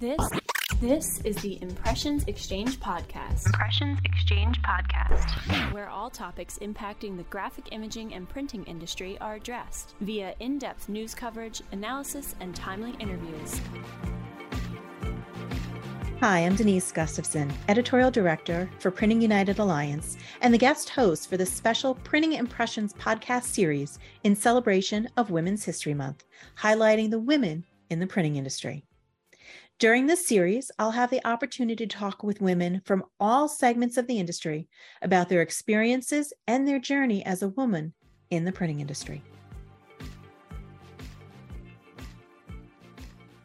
This is the Impressions Exchange Podcast. Impressions Exchange Podcast. Where all topics impacting the graphic imaging and printing industry are addressed via in-depth news coverage, analysis, and timely interviews. Hi, I'm Denise Gustavson, Editorial Director for Printing United Alliance and the guest host for this special Printing Impressions Podcast series in celebration of Women's History Month, highlighting the women in the printing industry. During this series, I'll have the opportunity to talk with women from all segments of the industry about their experiences and their journey as a woman in the printing industry.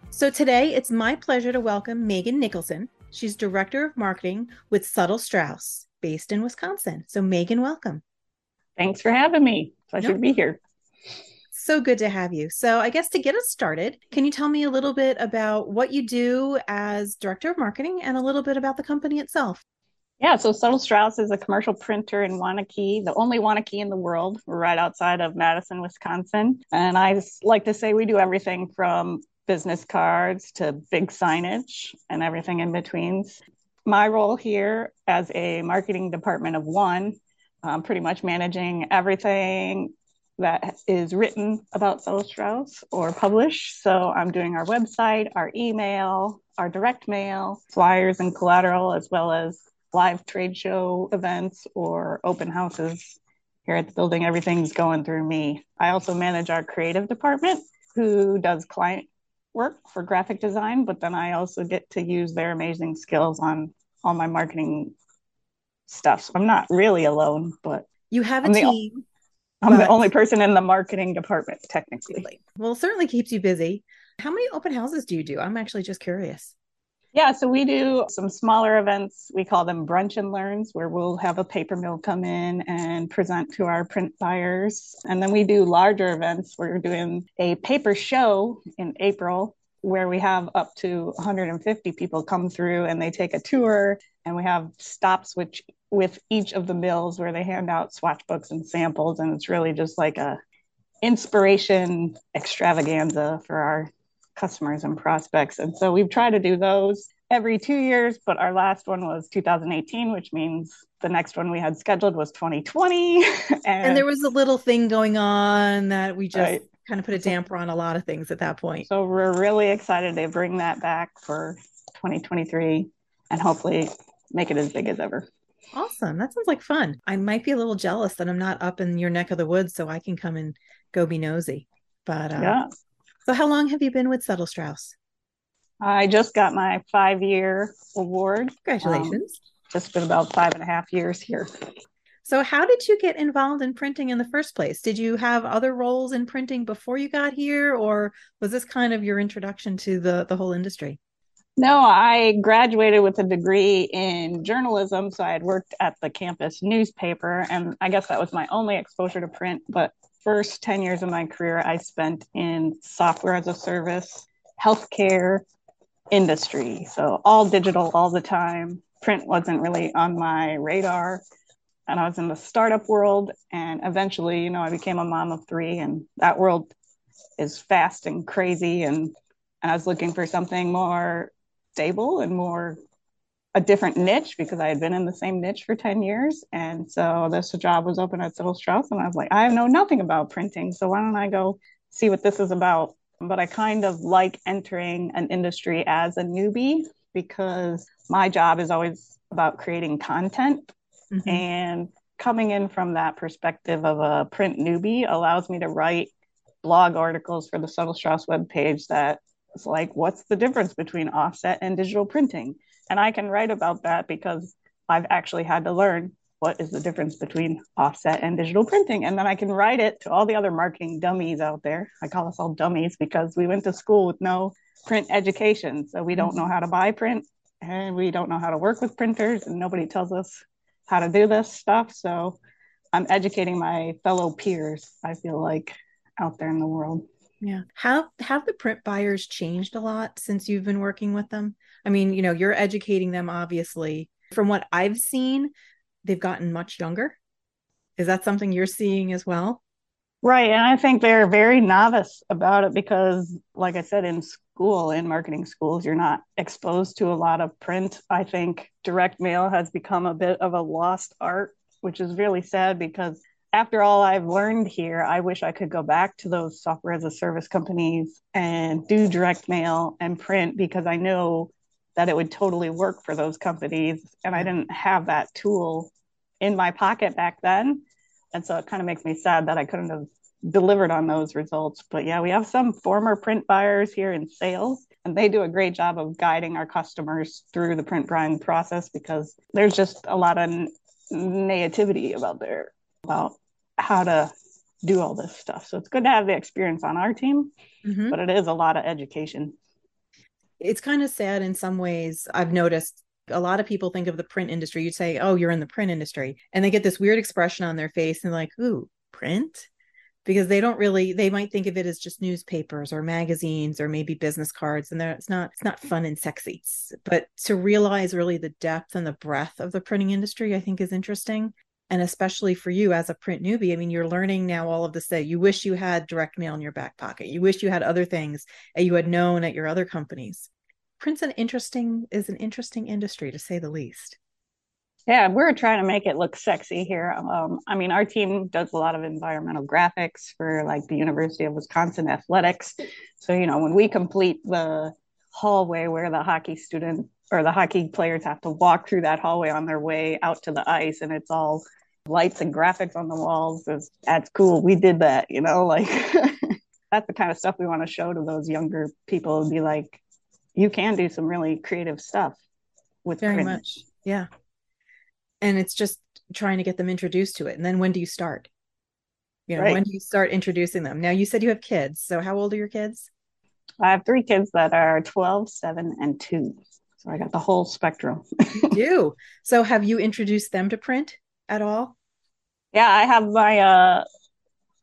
So today, it's my pleasure to welcome Maeghan Nicholson. She's Director of Marketing with Suttle-Straus, based in Wisconsin. So Maeghan, welcome. Thanks for having me. Pleasure to be here. So good to have you. So I guess to get us started, can you tell me a little bit about what you do as Director of Marketing and a little bit about the company itself? Yeah, so Suttle-Straus is a commercial printer in Waunakee, the only Waunakee in the world. We're right outside of Madison, Wisconsin. And I like to say we do everything from business cards to big signage and everything in between. My role here as a marketing department of one, pretty much managing everything that is written about Suttle-Straus or published. So I'm doing our website, our email, our direct mail, flyers and collateral, as well as live trade show events or open houses here at the building. Everything's going through me. I also manage our creative department, who does client work for graphic design, but then I also get to use their amazing skills on all my marketing stuff. So I'm not really alone, but you have a team. I'm the only person in the marketing department, technically. Well, it certainly keeps you busy. How many open houses do you do? I'm actually just curious. Yeah, so we do some smaller events. We call them brunch and learns, where we'll have a paper mill come in and present to our print buyers. And then we do larger events. We're doing a paper show in April, where we have up to 150 people come through and they take a tour. And we have stops with each of the mills where they hand out swatch books and samples. And it's really just like a inspiration extravaganza for our customers and prospects. And so we've tried to do those every 2 years, but our last one was 2018, which means the next one we had scheduled was 2020. And there was a little thing going on that we just kind of put a damper on a lot of things at that point. So we're really excited to bring that back for 2023 and hopefully make it as big as ever. Awesome. That sounds like fun. I might be a little jealous that I'm not up in your neck of the woods, so I can come and go be nosy. But yeah. So how long have you been with Suttle-Straus? I just got my 5-year award. Congratulations. Just been about 5.5 years here. So how did you get involved in printing in the first place? Did you have other roles in printing before you got here, or was this kind of your introduction to the whole industry? No, I graduated with a degree in journalism, so I had worked at the campus newspaper, and I guess that was my only exposure to print. But first 10 years of my career, I spent in software as a service, healthcare industry, so all digital all the time. Print wasn't really on my radar, and I was in the startup world, and eventually, I became a mom of 3, and that world is fast and crazy, and I was looking for something more stable and a different niche, because I had been in the same niche for 10 years. And so this job was open at Suttle-Straus, and I was like, I know nothing about printing, so why don't I go see what this is about? But I kind of like entering an industry as a newbie, because my job is always about creating content. Mm-hmm. And coming in from that perspective of a print newbie allows me to write blog articles for the Suttle-Straus webpage that it's like, what's the difference between offset and digital printing? And I can write about that because I've actually had to learn what is the difference between offset and digital printing. And then I can write it to all the other marketing dummies out there. I call us all dummies because we went to school with no print education. So we don't know how to buy print, and we don't know how to work with printers, and nobody tells us how to do this stuff. So I'm educating my fellow peers, I feel like, out there in the world. Yeah. Have the print buyers changed a lot since you've been working with them? I mean, you're educating them, obviously. From what I've seen, they've gotten much younger. Is that something you're seeing as well? Right. And I think they're very novice about it because, like I said, in school, in marketing schools, you're not exposed to a lot of print. I think direct mail has become a bit of a lost art, which is really sad because after all I've learned here, I wish I could go back to those software as a service companies and do direct mail and print because I know that it would totally work for those companies. And I didn't have that tool in my pocket back then. And so it kind of makes me sad that I couldn't have delivered on those results. But yeah, we have some former print buyers here in sales, and they do a great job of guiding our customers through the print buying process because there's just a lot of naivety about how to do all this stuff. So it's good to have the experience on our team, mm-hmm. but it is a lot of education. It's kind of sad in some ways. I've noticed a lot of people think of the print industry. You'd say, oh, you're in the print industry. And they get this weird expression on their face and like, ooh, print? Because they don't really, they might think of it as just newspapers or magazines or maybe business cards. And it's not fun and sexy. But to realize really the depth and the breadth of the printing industry, I think is interesting. And especially for you as a print newbie, I mean, you're learning now all of this that you wish you had direct mail in your back pocket. You wish you had other things that you had known at your other companies. Print's an interesting industry, to say the least. Yeah, we're trying to make it look sexy here. I mean, our team does a lot of environmental graphics for like the University of Wisconsin athletics. So, you know, when we complete the hallway where the hockey student or the hockey players have to walk through that hallway on their way out to the ice, and it's all lights and graphics on the walls, that's cool. We did that, you know, like that's the kind of stuff we want to show to those younger people and be like, you can do some really creative stuff with print. Very much. Yeah. And it's just trying to get them introduced to it. And then when do you start? You know, right. When do you start introducing them? Now you said you have kids. So how old are your kids? I have 3 kids that are 12, 7, and 2. So I got the whole spectrum. You do. So have you introduced them to print at all? Yeah, I have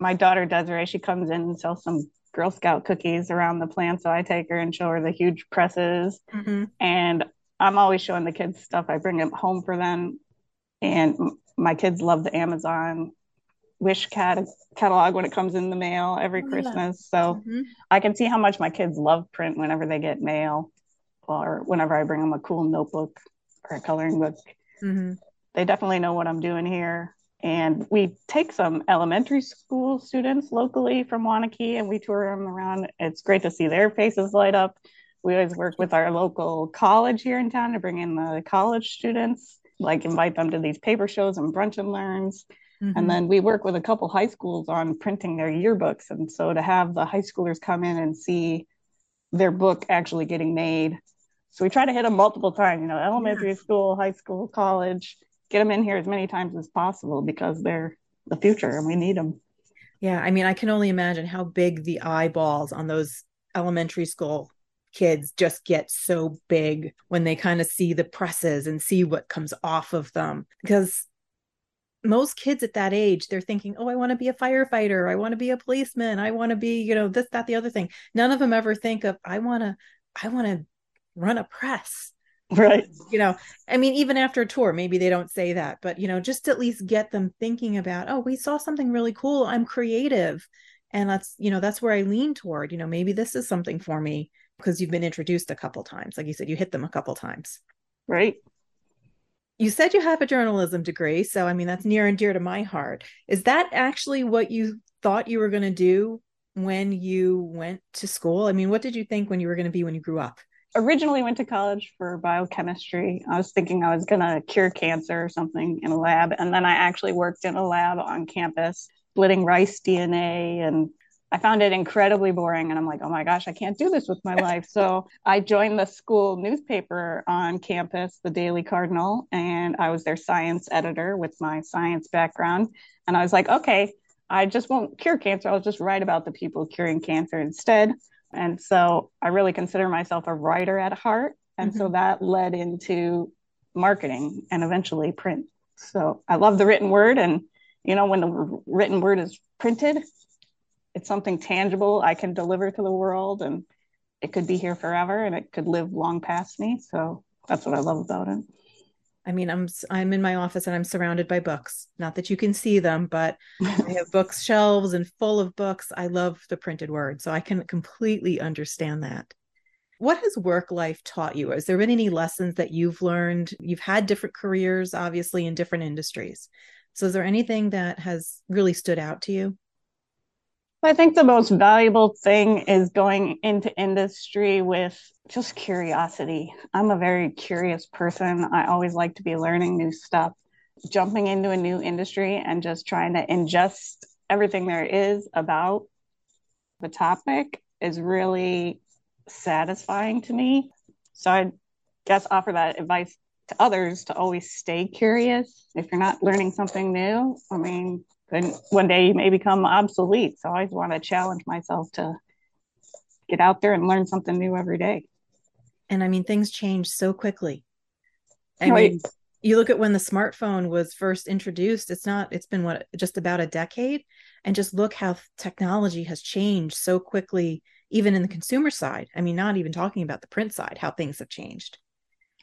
my daughter, Desiree. She comes in and sells some Girl Scout cookies around the plant. So I take her and show her the huge presses. Mm-hmm. And I'm always showing the kids stuff. I bring them home for them. And my kids love the Amazon Wish catalog when it comes in the mail every Christmas. So mm-hmm. I can see how much my kids love print whenever they get mail or whenever I bring them a cool notebook or a coloring book. Mm-hmm. They definitely know what I'm doing here. And we take some elementary school students locally from Waunakee and we tour them around. It's great to see their faces light up. We always work with our local college here in town to bring in the college students, like invite them to these paper shows and brunch and learns. Mm-hmm. And then we work with a couple high schools on printing their yearbooks. And so to have the high schoolers come in and see their book actually getting made. So we try to hit them multiple times, you know, elementary school, high school, college. Get them in here as many times as possible because they're the future and we need them. Yeah. I mean, I can only imagine how big the eyeballs on those elementary school kids just get so big when they kind of see the presses and see what comes off of them. Because most kids at that age, they're thinking, oh, I want to be a firefighter. I want to be a policeman. I want to be, you know, this, that, the other thing. None of them ever think of, I want to run a press. Right. You know, I mean, even after a tour, maybe they don't say that, but, you know, just at least get them thinking about, oh, we saw something really cool. I'm creative. And that's, you know, that's where I lean toward, you know, maybe this is something for me because you've been introduced a couple times. Like you said, you hit them a couple times. Right. You said you have a journalism degree. So, I mean, that's near and dear to my heart. Is that actually what you thought you were going to do when you went to school? I mean, what did you think when you were going to be when you grew up? Originally went to college for biochemistry. I was thinking I was going to cure cancer or something in a lab. And then I actually worked in a lab on campus, splitting rice DNA. And I found it incredibly boring. And I'm like, oh my gosh, I can't do this with my life. So I joined the school newspaper on campus, the Daily Cardinal. And I was their science editor with my science background. And I was like, okay, I just won't cure cancer. I'll just write about the people curing cancer instead. And so I really consider myself a writer at heart. And mm-hmm. so that led into marketing and eventually print. So I love the written word. And, you know, when the written word is printed, it's something tangible I can deliver to the world. And it could be here forever and it could live long past me. So that's what I love about it. I mean, I'm in my office and I'm surrounded by books. Not that you can see them, but I have bookshelves and full of books. I love the printed word, so I can completely understand that. What has work life taught you? Has there been any lessons that you've learned? You've had different careers, obviously, in different industries. So is there anything that has really stood out to you? I think the most valuable thing is going into industry with just curiosity. I'm a very curious person. I always like to be learning new stuff, jumping into a new industry and just trying to ingest everything there is about the topic is really satisfying to me. So I guess offer that advice to others to always stay curious. If you're not learning something new, I mean, and one day you may become obsolete. So I always want to challenge myself to get out there and learn something new every day. And I mean, things change so quickly. I mean, you look at when the smartphone was first introduced, it's been just about a decade, and just look how technology has changed so quickly, even in the consumer side. I mean, not even talking about the print side, how things have changed.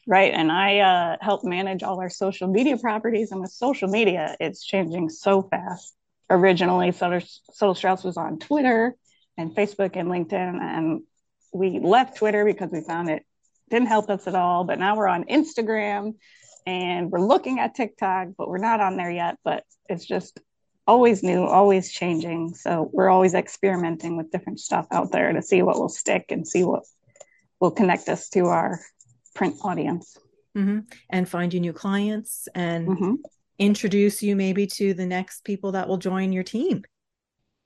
Right. And I help manage all our social media properties. And with social media, it's changing so fast. Originally, Suttle-Straus was on Twitter and Facebook and LinkedIn. And we left Twitter because we found it didn't help us at all. But now we're on Instagram and we're looking at TikTok, but we're not on there yet. But it's just always new, always changing. So we're always experimenting with different stuff out there to see what will stick and see what will connect us to our print audience. Mm-hmm. And find you new clients and introduce you maybe to the next people that will join your team.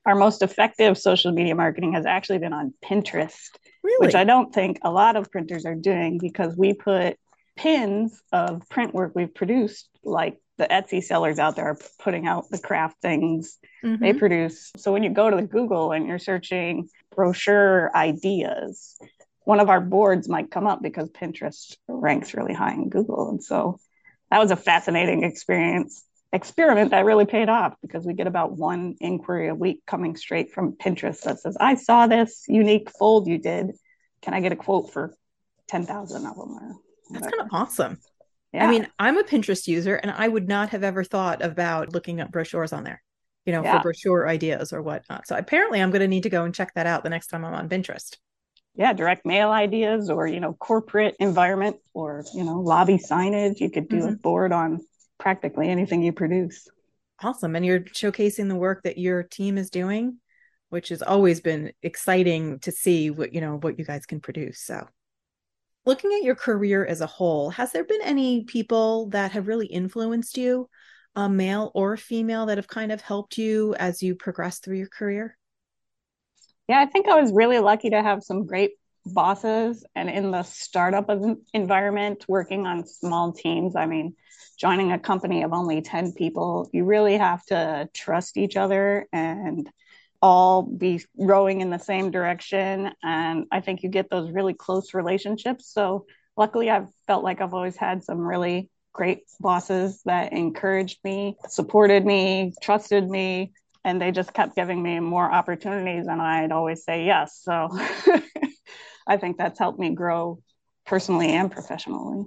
Our most effective social media marketing has actually been on Pinterest, which I don't think a lot of printers are doing, because we put pins of print work we've produced, like the Etsy sellers out there are putting out the craft things they produce. So when you go to the Google and you're searching brochure ideas, one of our boards might come up because Pinterest ranks really high in Google. And so that was a fascinating experiment that really paid off, because we get about one inquiry a week coming straight from Pinterest that says, I saw this unique fold you did. Can I get a quote for 10,000 of them? That's kind of awesome. Yeah. I mean, I'm a Pinterest user and I would not have ever thought about looking up brochures on there, for brochure ideas or whatnot. So apparently I'm going to need to go and check that out the next time I'm on Pinterest. Yeah, direct mail ideas or, corporate environment or, lobby signage. You could do a board on practically anything you produce. Awesome. And you're showcasing the work that your team is doing, which has always been exciting to see what you guys can produce. So looking at your career as a whole, has there been any people that have really influenced you, male or female, that have kind of helped you as you progress through your career? Yeah, I think I was really lucky to have some great bosses, and in the startup environment, working on small teams. I mean, joining a company of only 10 people, you really have to trust each other and all be rowing in the same direction. And I think you get those really close relationships. So luckily, I've felt like I've always had some really great bosses that encouraged me, supported me, trusted me. And they just kept giving me more opportunities, and I'd always say yes. So I think that's helped me grow personally and professionally.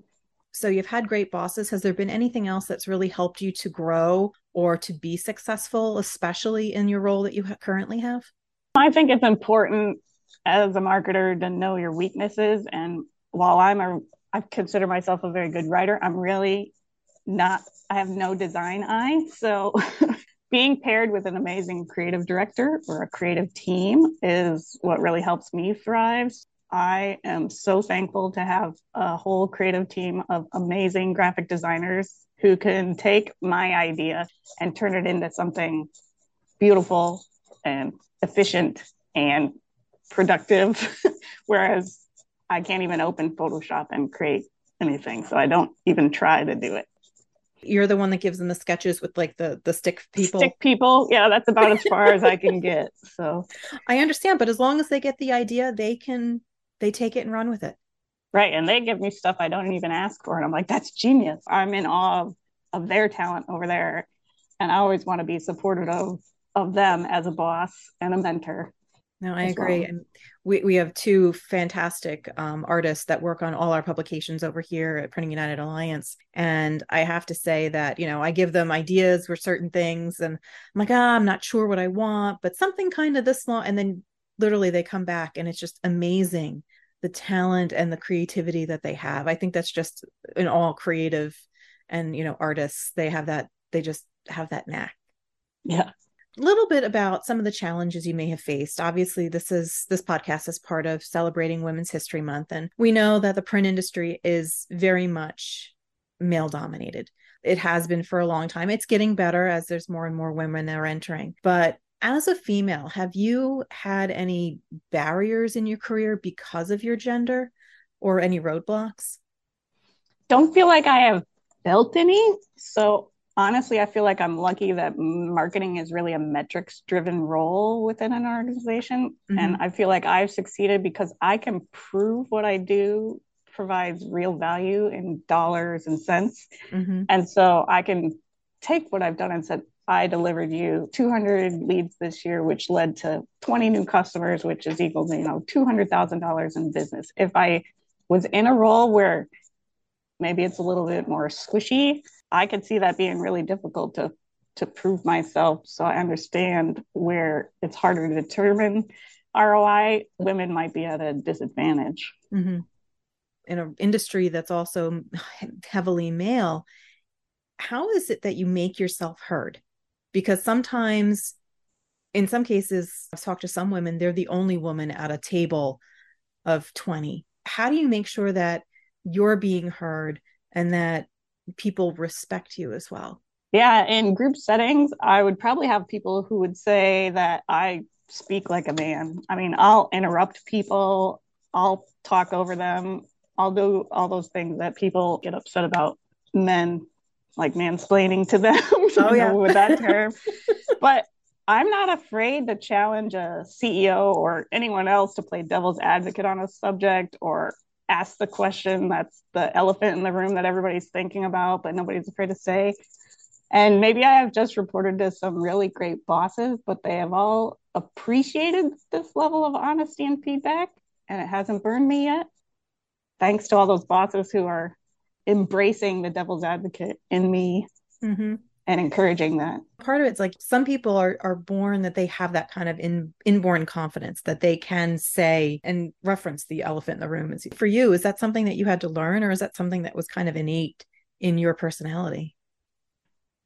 So you've had great bosses. Has there been anything else that's really helped you to grow or to be successful, especially in your role that you currently have? I think it's important as a marketer to know your weaknesses. And while I consider myself a very good writer, I'm really not, I have no design eye. So being paired with an amazing creative director or a creative team is what really helps me thrive. I am so thankful to have a whole creative team of amazing graphic designers who can take my idea and turn it into something beautiful and efficient and productive, whereas I can't even open Photoshop and create anything. So I don't even try to do it. You're the one that gives them the sketches with like the stick people. Stick people. Yeah, that's about as far as I can get. So I understand. But as long as they get the idea, they take it and run with it. Right. And they give me stuff I don't even ask for. And I'm like, that's genius. I'm in awe of their talent over there. And I always want to be supportive of them as a boss and a mentor. No, I agree. Well. And we have two fantastic artists that work on all our publications over here at Printing United Alliance. And I have to say that, you know, I give them ideas for certain things and I'm like, I'm not sure what I want, but something kind of this long. And then literally they come back and it's just amazing, the talent and the creativity that they have. I think that's just in all creative and, you know, artists, they have that, they just have that knack. Yeah. A little bit about some of the challenges you may have faced. Obviously, this podcast is part of celebrating Women's History Month. And we know that the print industry is very much male dominated. It has been for a long time. It's getting better as there's more and more women that are entering. But as a female, have you had any barriers in your career because of your gender or any roadblocks? Don't feel like I have felt any. So honestly, I feel like I'm lucky that marketing is really a metrics-driven role within an organization. Mm-hmm. And I feel like I've succeeded because I can prove what I do provides real value in dollars and cents. Mm-hmm. And so I can take what I've done and said, I delivered you 200 leads this year, which led to 20 new customers, which is equal to, you know, $200,000 in business. If I was in a role where maybe it's a little bit more squishy, I could see that being really difficult to prove myself. So I understand where it's harder to determine ROI. Women might be at a disadvantage. Mm-hmm. In an industry that's also heavily male, how is it that you make yourself heard? Because sometimes, in some cases, I've talked to some women, they're the only woman at a table of 20. How do you make sure that you're being heard and that people respect you as well? Yeah, in group settings, I would probably have people who would say that I speak like a man. I mean, I'll interrupt people, I'll talk over them, I'll do all those things that people get upset about men, like mansplaining to them, with that term. But I'm not afraid to challenge a CEO or anyone else to play devil's advocate on a subject or ask the question that's the elephant in the room that everybody's thinking about, but nobody's afraid to say. And maybe I have just reported to some really great bosses, but they have all appreciated this level of honesty and feedback, and it hasn't burned me yet. Thanks to all those bosses who are embracing the devil's advocate in me and encouraging that. Part of it's like some people are born that they have that kind of inborn confidence that they can say and reference the elephant in the room. For you, is that something that you had to learn, or is that something that was kind of innate in your personality?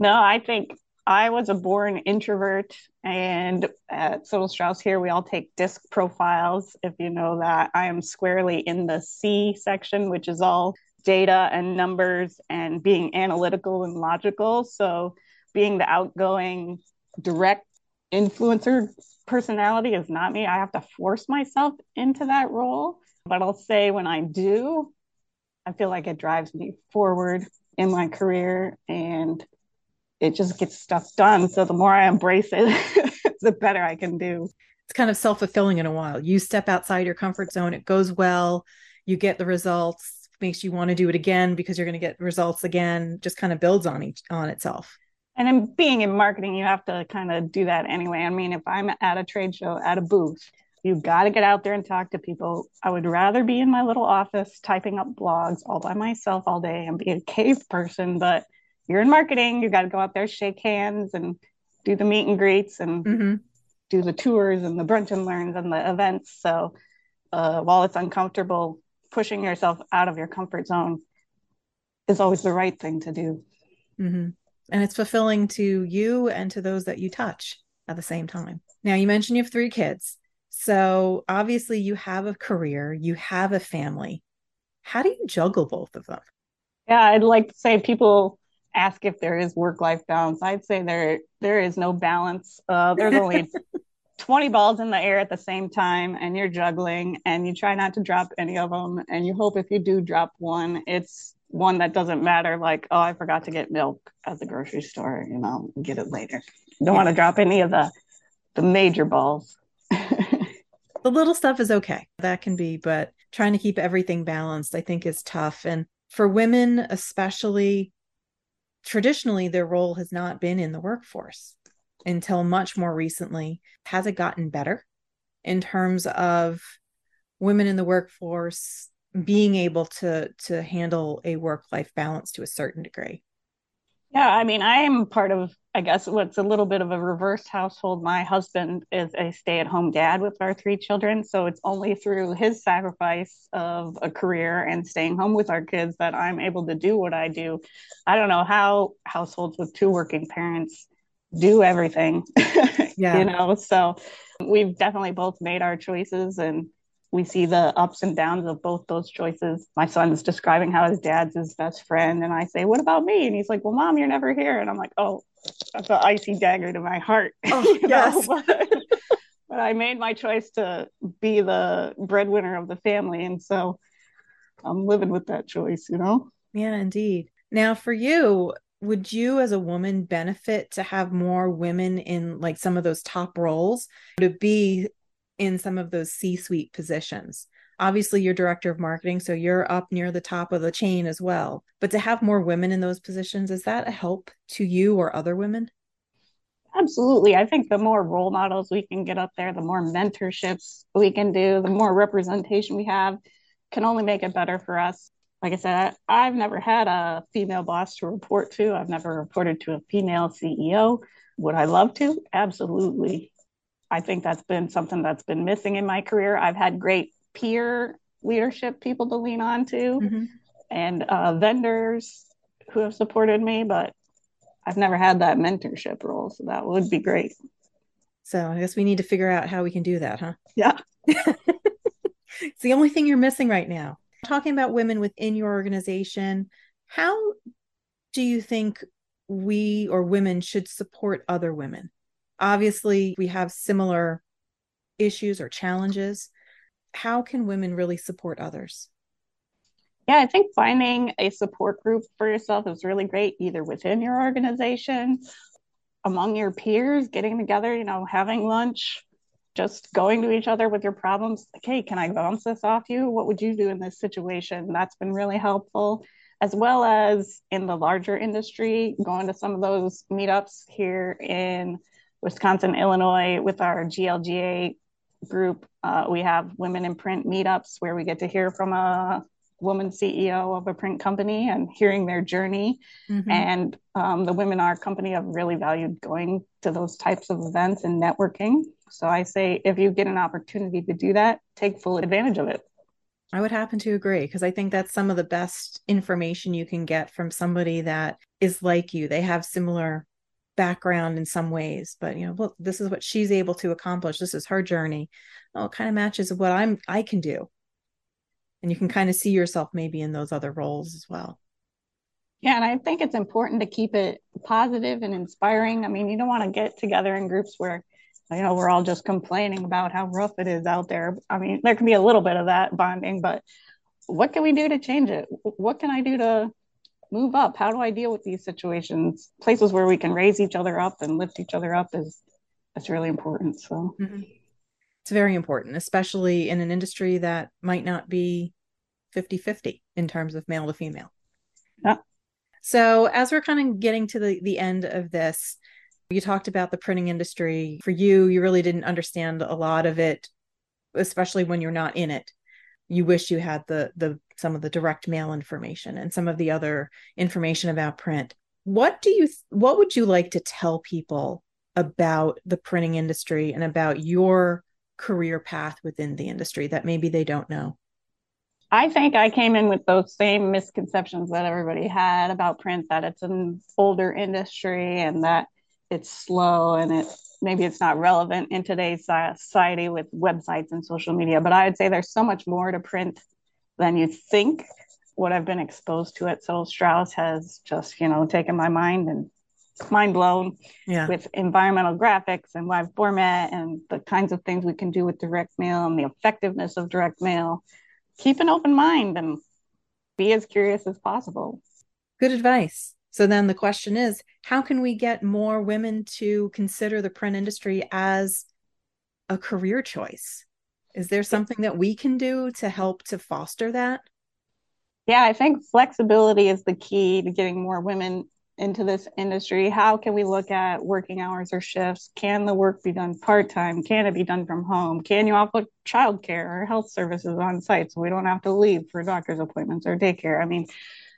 No, I think I was a born introvert, and at Suttle-Straus here, we all take DISC profiles. If you know that, I am squarely in the C section, which is all data and numbers and being analytical and logical. So being the outgoing, direct influencer personality is not me. I have to force myself into that role. But I'll say when I do, I feel like it drives me forward in my career and it just gets stuff done. So the more I embrace it, the better I can do. It's kind of self-fulfilling in a while. You step outside your comfort zone, it goes well, you get the results. Makes you want to do it again because you're going to get results again, just kind of builds on itself. And then being in marketing, you have to kind of do that anyway. I mean, if I'm at a trade show, at a booth, you got to get out there and talk to people. I would rather be in my little office typing up blogs all by myself all day and be a cave person, but you're in marketing, you got to go out there, shake hands and do the meet and greets and do the tours and the brunch and learns and the events. So while it's uncomfortable, pushing yourself out of your comfort zone is always the right thing to do. Mm-hmm. And it's fulfilling to you and to those that you touch at the same time. Now, you mentioned you have 3 kids. So obviously you have a career, you have a family. How do you juggle both of them? Yeah, I'd like to say people ask if there is work-life balance. I'd say there is no balance. There's only 20 balls in the air at the same time, and you're juggling, and you try not to drop any of them, and you hope if you do drop one, it's one that doesn't matter, like, oh, I forgot to get milk at the grocery store, you know, get it later. Don't want to drop any of the major balls. The little stuff is okay. That can be, but trying to keep everything balanced, I think, is tough. And for women especially, traditionally, their role has not been in the workforce until much more recently. Has it gotten better? in terms of women in the workforce being able to handle a work-life balance to a certain degree? Yeah, I mean, I'm part of, I guess, what's a little bit of a reversed household. My husband is a stay-at-home dad with our three children. So it's only through his sacrifice of a career and staying home with our kids that I'm able to do what I do. I don't know how households with two working parents do everything, yeah. You know, so we've definitely both made our choices and we see the ups and downs of both those choices. My son is describing how his dad's his best friend. And I say, what about me? And he's like, well, Mom, you're never here. And I'm like, oh, that's an icy dagger to my heart. Oh, yes. But I made my choice to be the breadwinner of the family. And so I'm living with that choice, you know? Yeah, indeed. Now for you, would you as a woman benefit to have more women in like some of those top roles, to be in some of those C-suite positions? Obviously, you're director of marketing, so you're up near the top of the chain as well. But to have more women in those positions, is that a help to you or other women? Absolutely. I think the more role models we can get up there, the more mentorships we can do, the more representation we have, can only make it better for us. Like I said, I've never had a female boss to report to. I've never reported to a female CEO. Would I love to? Absolutely. I think that's been something that's been missing in my career. I've had great peer leadership people to lean on to, mm-hmm. and vendors who have supported me, but I've never had that mentorship role. So that would be great. So I guess we need to figure out how we can do that, huh? Yeah. It's the only thing you're missing right now. Talking about women within your organization, how do you think we or women should support other women? Obviously, we have similar issues or challenges. How can women really support others? Yeah, I think finding a support group for yourself is really great, either within your organization, among your peers, getting together, you know, having lunch, just going to each other with your problems. Like, hey, can I bounce this off you? What would you do in this situation? That's been really helpful. As well as in the larger industry, going to some of those meetups here in Wisconsin, Illinois, with our GLGA group. We have women in print meetups where we get to hear from a woman CEO of a print company and hearing their journey. Mm-hmm. And the women in our company have really valued going to those types of events and networking. So I say, if you get an opportunity to do that, take full advantage of it. I would happen to agree, because I think that's some of the best information you can get from somebody that is like you. They have similar background in some ways, but you know, well, this is what she's able to accomplish. This is her journey. Oh, it kind of matches what I can do. And you can kind of see yourself maybe in those other roles as well. Yeah. And I think it's important to keep it positive and inspiring. I mean, you don't want to get together in groups where, you know, we're all just complaining about how rough it is out there. I mean, there can be a little bit of that bonding, but what can we do to change it? What can I do to move up? How do I deal with these situations? Places where we can raise each other up and lift each other up is really important. So mm-hmm. It's very important, especially in an industry that might not be 50-50 in terms of male to female. Yeah. So as we're kind of getting to the end of this, you talked about the printing industry. For you, you really didn't understand a lot of it, especially when you're not in it. You wish you had the some of the direct mail information and some of the other information about print. What would you like to tell people about the printing industry and about your career path within the industry that maybe they don't know? I think I came in with those same misconceptions that everybody had about print, that it's an older industry and that it's slow and maybe it's not relevant in today's society with websites and social media. But I would say there's so much more to print than you think. What I've been exposed to at Suttle-Straus has just, you know, taken my mind and mind blown, yeah, with environmental graphics and live format and the kinds of things we can do with direct mail and the effectiveness of direct mail. Keep an open mind and be as curious as possible. Good advice. So then the question is, how can we get more women to consider the print industry as a career choice? Is there something that we can do to help to foster that? Yeah, I think flexibility is the key to getting more women into this industry? How can we look at working hours or shifts? Can the work be done part-time? Can it be done from home? Can you offer childcare or health services on site so we don't have to leave for doctor's appointments or daycare? I mean,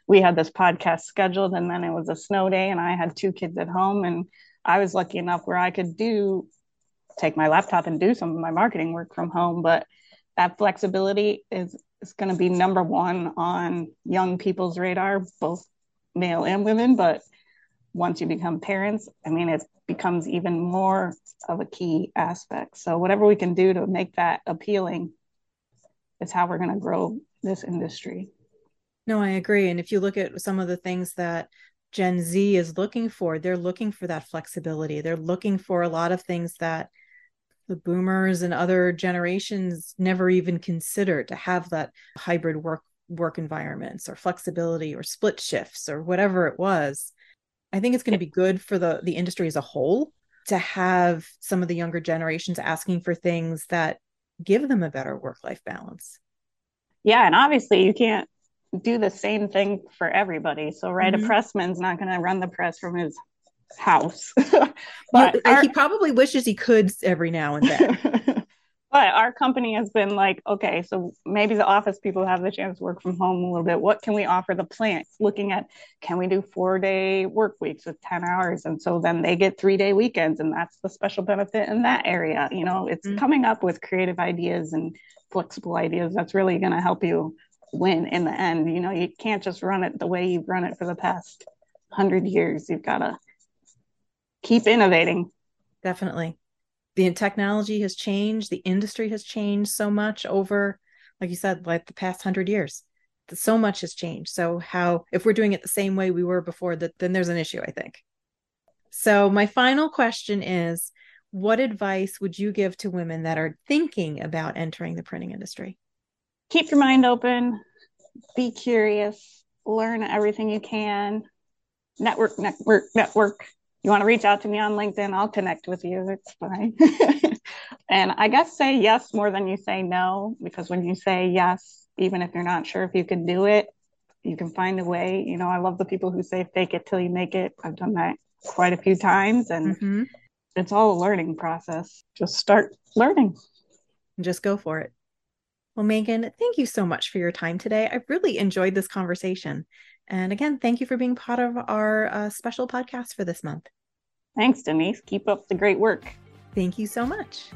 we had this podcast scheduled and then it was a snow day and I had two kids at home, and I was lucky enough where I could take my laptop and do some of my marketing work from home. But that flexibility is going to be number one on young people's radar, both male and women. But once you become parents, I mean, it becomes even more of a key aspect. So whatever we can do to make that appealing is how we're going to grow this industry. No, I agree. And if you look at some of the things that Gen Z is looking for, they're looking for that flexibility. They're looking for a lot of things that the boomers and other generations never even considered, to have that hybrid work environments or flexibility or split shifts or whatever it was. I think it's going to be good for the industry as a whole to have some of the younger generations asking for things that give them a better work-life balance. Yeah. And obviously you can't do the same thing for everybody. So, right, a pressman's not going to run the press from his house. But he probably wishes he could every now and then. But our company has been like, okay, so maybe the office people have the chance to work from home a little bit. What can we offer the plants? Looking at, can we do 4-day work weeks with 10 hours? And so then they get 3-day weekends, and that's the special benefit in that area. You know, it's coming up with creative ideas and flexible ideas that's really going to help you win in the end. You know, you can't just run it the way you've run it for the past 100 years. You've got to keep innovating. Definitely. The technology has changed. The industry has changed so much over, like you said, like the past 100 years. So much has changed. So how, if we're doing it the same way we were before, that then there's an issue, I think. So my final question is, what advice would you give to women that are thinking about entering the printing industry? Keep your mind open, be curious, learn everything you can, network. You want to reach out to me on LinkedIn, I'll connect with you, it's fine. And I guess say yes more than you say no, because when you say yes, even if you're not sure if you can do it, you can find a way. You know, I love the people who say fake it till you make it. I've done that quite a few times, and it's all a learning process. Just start learning. And just go for it. Well, Maeghan, thank you so much for your time today. I really enjoyed this conversation. And again, thank you for being part of our special podcast for this month. Thanks, Denise. Keep up the great work. Thank you so much.